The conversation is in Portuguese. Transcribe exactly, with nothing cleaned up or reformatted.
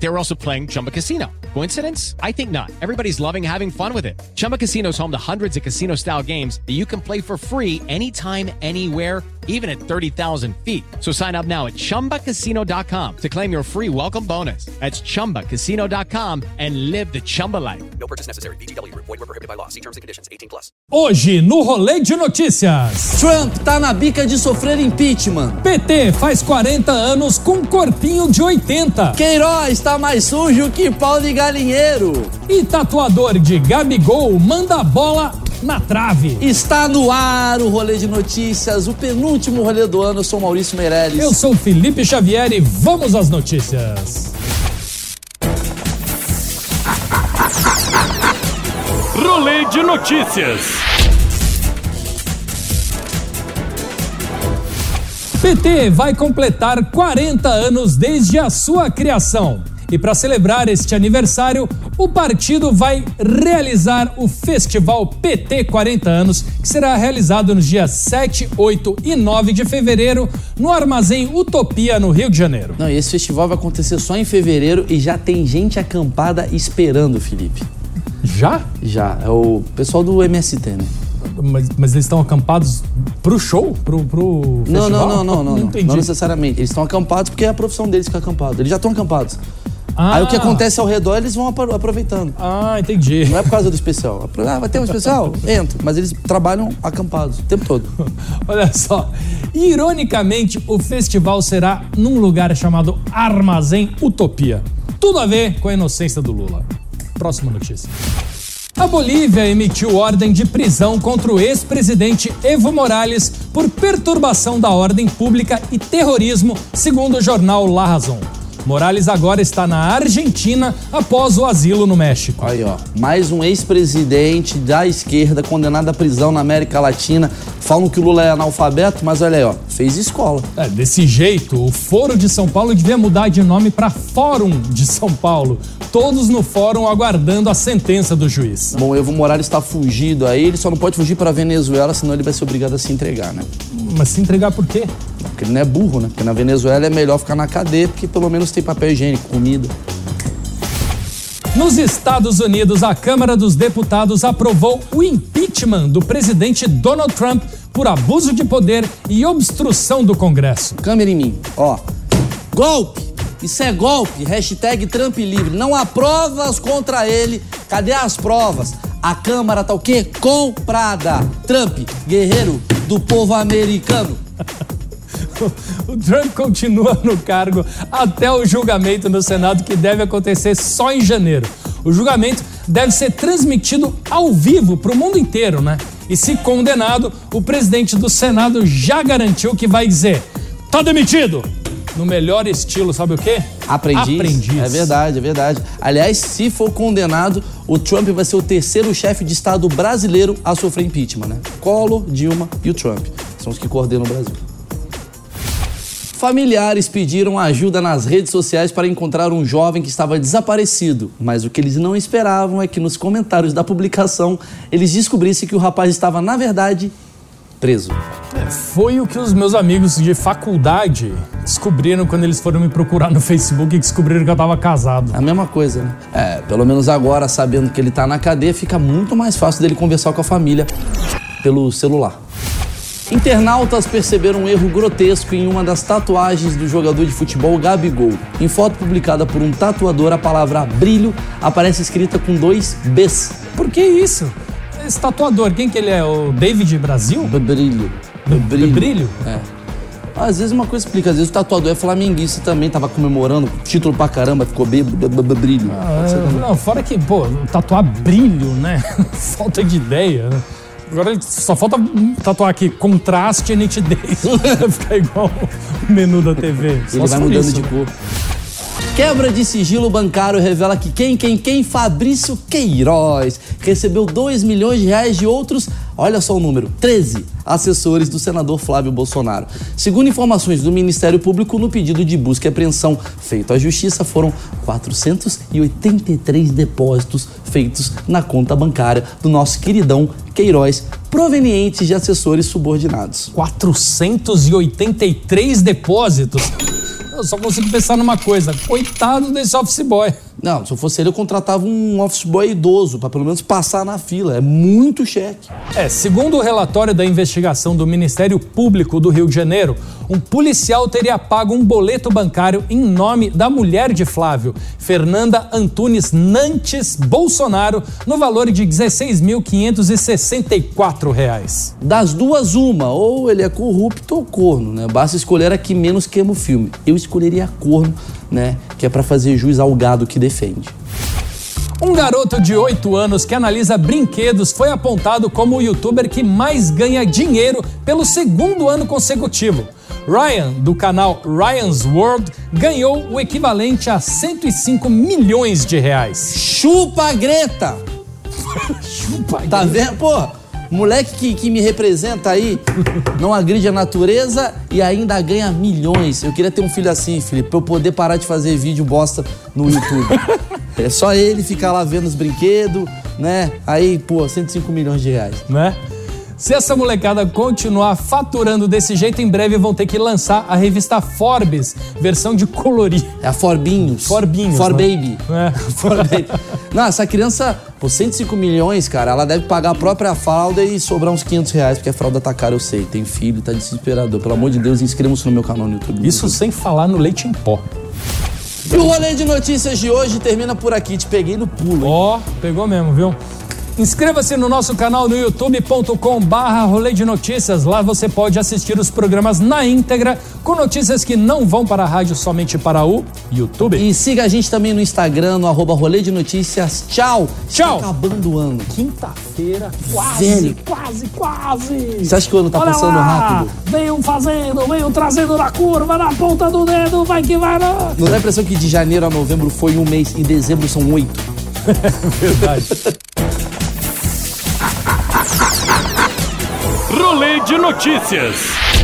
They were also playing Chumba Casino. Coincidence? I think not. Everybody's loving having fun with it. Chumba Casino's home to hundreds of casino-style games that you can play for free anytime, anywhere, even at thirty thousand feet. So sign up now at chumba casino dot com to claim your free welcome bonus. That's chumba casino dot com and live the Chumba life. No purchase necessary. V G W. Void where prohibited by law. See terms and conditions. eighteen plus. Hoje, no Rolê de Notícias. Trump tá na bica de sofrer impeachment. P T faz quarenta anos com corpinho de oitenta. Queiroz tá mais sujo que pau de galinheiro. E tatuador de Gabigol manda bola na trave. Está no ar o Rolê de Notícias, o penúltimo rolê do ano. Eu sou Maurício Meireles. Eu sou Felipe Xavier e vamos às notícias. Rolê de Notícias. P T vai completar quarenta anos desde a sua criação. E para celebrar este aniversário, o partido vai realizar o Festival P T quarenta anos, que será realizado nos dias sete, oito e nove de fevereiro, no Armazém Utopia, no Rio de Janeiro. Não, e esse festival vai acontecer só em fevereiro e já tem gente acampada esperando, Felipe. Já? Já. É o pessoal do M S T, né? Mas, mas eles estão acampados pro show? Pro, pro festival? Não, não, não, não. Não, não, não necessariamente. Eles estão acampados porque é a profissão deles que é acampado. Eles já estão acampados. Ah. Aí o que acontece ao redor, eles vão aproveitando. Ah, entendi. Não é por causa do especial. Ah, vai ter um especial? Entra. Mas eles trabalham acampados o tempo todo. Olha só. Ironicamente, o festival será num lugar chamado Armazém Utopia. Tudo a ver com a inocência do Lula. Próxima notícia. A Bolívia emitiu ordem de prisão contra o ex-presidente Evo Morales por perturbação da ordem pública e terrorismo, segundo o jornal La Razón. Morales agora está na Argentina após o asilo no México. Aí, ó, mais um ex-presidente da esquerda condenado à prisão na América Latina. Falam que o Lula é analfabeto, mas olha aí, ó, fez escola. É, desse jeito, o Foro de São Paulo devia mudar de nome para Fórum de São Paulo. Todos no fórum aguardando a sentença do juiz. Bom, Evo Morales está fugido aí, ele só não pode fugir para a Venezuela, senão ele vai ser obrigado a se entregar, né? Mas se entregar por quê? Porque ele não é burro, né? Porque na Venezuela é melhor ficar na cadeia, porque pelo menos tem papel higiênico, comida. Nos Estados Unidos, a Câmara dos Deputados aprovou o impeachment do presidente Donald Trump por abuso de poder e obstrução do Congresso. Câmera em mim, ó. Golpe! Isso é golpe! Hashtag Trump livre. Não há provas contra ele. Cadê as provas? A Câmara tá o quê? Comprada. Trump, guerreiro do povo americano. O Trump continua no cargo até o julgamento no Senado, que deve acontecer só em janeiro. O julgamento deve ser transmitido ao vivo para o mundo inteiro, né? E se condenado, o presidente do Senado já garantiu que vai dizer: tá demitido! No melhor estilo, sabe o quê? Aprendiz. Aprendiz. É verdade, é verdade. Aliás, se for condenado, o Trump vai ser o terceiro chefe de Estado brasileiro a sofrer impeachment, né? Collor, Dilma e o Trump. São os que coordenam o Brasil. Familiares pediram ajuda nas redes sociais para encontrar um jovem que estava desaparecido, mas o que eles não esperavam é que nos comentários da publicação eles descobrissem que o rapaz estava, na verdade, preso. Foi o que os meus amigos de faculdade descobriram quando eles foram me procurar no Facebook e descobriram que eu estava casado. É a mesma coisa, né? É, pelo menos agora, sabendo que ele está na cadeia, fica muito mais fácil dele conversar com a família pelo celular. Internautas perceberam um erro grotesco em uma das tatuagens do jogador de futebol Gabigol. Em foto publicada por um tatuador, a palavra brilho aparece escrita com dois Bs. Por que isso? Esse tatuador, quem que ele é? O David Brasil? Brilho. Brilho. Brilho? É. Às vezes uma coisa explica, às vezes o tatuador é flamenguista também, tava comemorando título pra caramba, ficou brilho. Não, fora que, pô, tatuar brilho, né? Falta de ideia, né? Agora só falta tatuar aqui contraste e nitidez. Ficar igual o menu da T V. Ele vai mudando de cor. Quebra de sigilo bancário revela que quem, quem, quem? Fabrício Queiroz recebeu dois milhões de reais de outros, olha só o número, treze assessores do senador Flávio Bolsonaro. Segundo informações do Ministério Público, no pedido de busca e apreensão feito à Justiça, foram quatrocentos e oitenta e três depósitos feitos na conta bancária do nosso queridão Queiroz, provenientes de assessores subordinados. quatrocentos e oitenta e três depósitos? Eu só consigo pensar numa coisa, coitado desse office boy. Não, se eu fosse ele, eu contratava um office boy idoso, para pelo menos passar na fila, é muito cheque. É, segundo o relatório da investigação do Ministério Público do Rio de Janeiro, um policial teria pago um boleto bancário em nome da mulher de Flávio, Fernanda Antunes Nantes Bolsonaro, no valor de dezesseis mil quinhentos e sessenta e quatro reais. Das duas, uma, ou ele é corrupto ou corno, né? Basta escolher a que menos queima o filme. Eu escolheria a corno, né? Que é para fazer juiz ao gado que defende. Um garoto de oito anos que analisa brinquedos foi apontado como o youtuber que mais ganha dinheiro pelo segundo ano consecutivo. Ryan, do canal Ryan's World, ganhou o equivalente a cento e cinco milhões de reais. Chupa, Greta! Chupa, Greta! Tá vendo? Pô, moleque que, que me representa aí, não agride a natureza e ainda ganha milhões. Eu queria ter um filho assim, Felipe, pra eu poder parar de fazer vídeo bosta no YouTube. É só ele ficar lá vendo os brinquedos, né? Aí, pô, cento e cinco milhões de reais. Né? Se essa molecada continuar faturando desse jeito, em breve vão ter que lançar a revista Forbes, versão de colorir. É a Forbinhos. Forbinhos. For, né? Baby. É. For Baby. Não, essa criança, por cento e cinco milhões, cara, ela deve pagar a própria fralda e sobrar uns quinhentos reais, porque a fralda tá cara, eu sei. Tem filho, tá desesperador. Pelo amor de Deus, inscrevam-se no meu canal no YouTube. Isso sem falar no leite em pó. E o rolê de notícias de hoje termina por aqui. Te peguei no pulo, hein? Ó, oh, pegou mesmo, viu? Inscreva-se no nosso canal no youtube ponto com barra rolê de notícias. Lá você pode assistir os programas na íntegra, com notícias que não vão para a rádio, somente para o YouTube. E siga a gente também no Instagram, no arroba rolê de notícias. Tchau! Tchau! Está acabando o ano. Quinta-feira, quase, Velho. quase, quase! Você acha que o ano tá Olha passando lá. rápido? Venham fazendo, venham trazendo na curva, na ponta do dedo, vai que vai! Não, não dá a impressão que de janeiro a novembro foi um mês e dezembro são oito? Verdade. Rolê de notícias.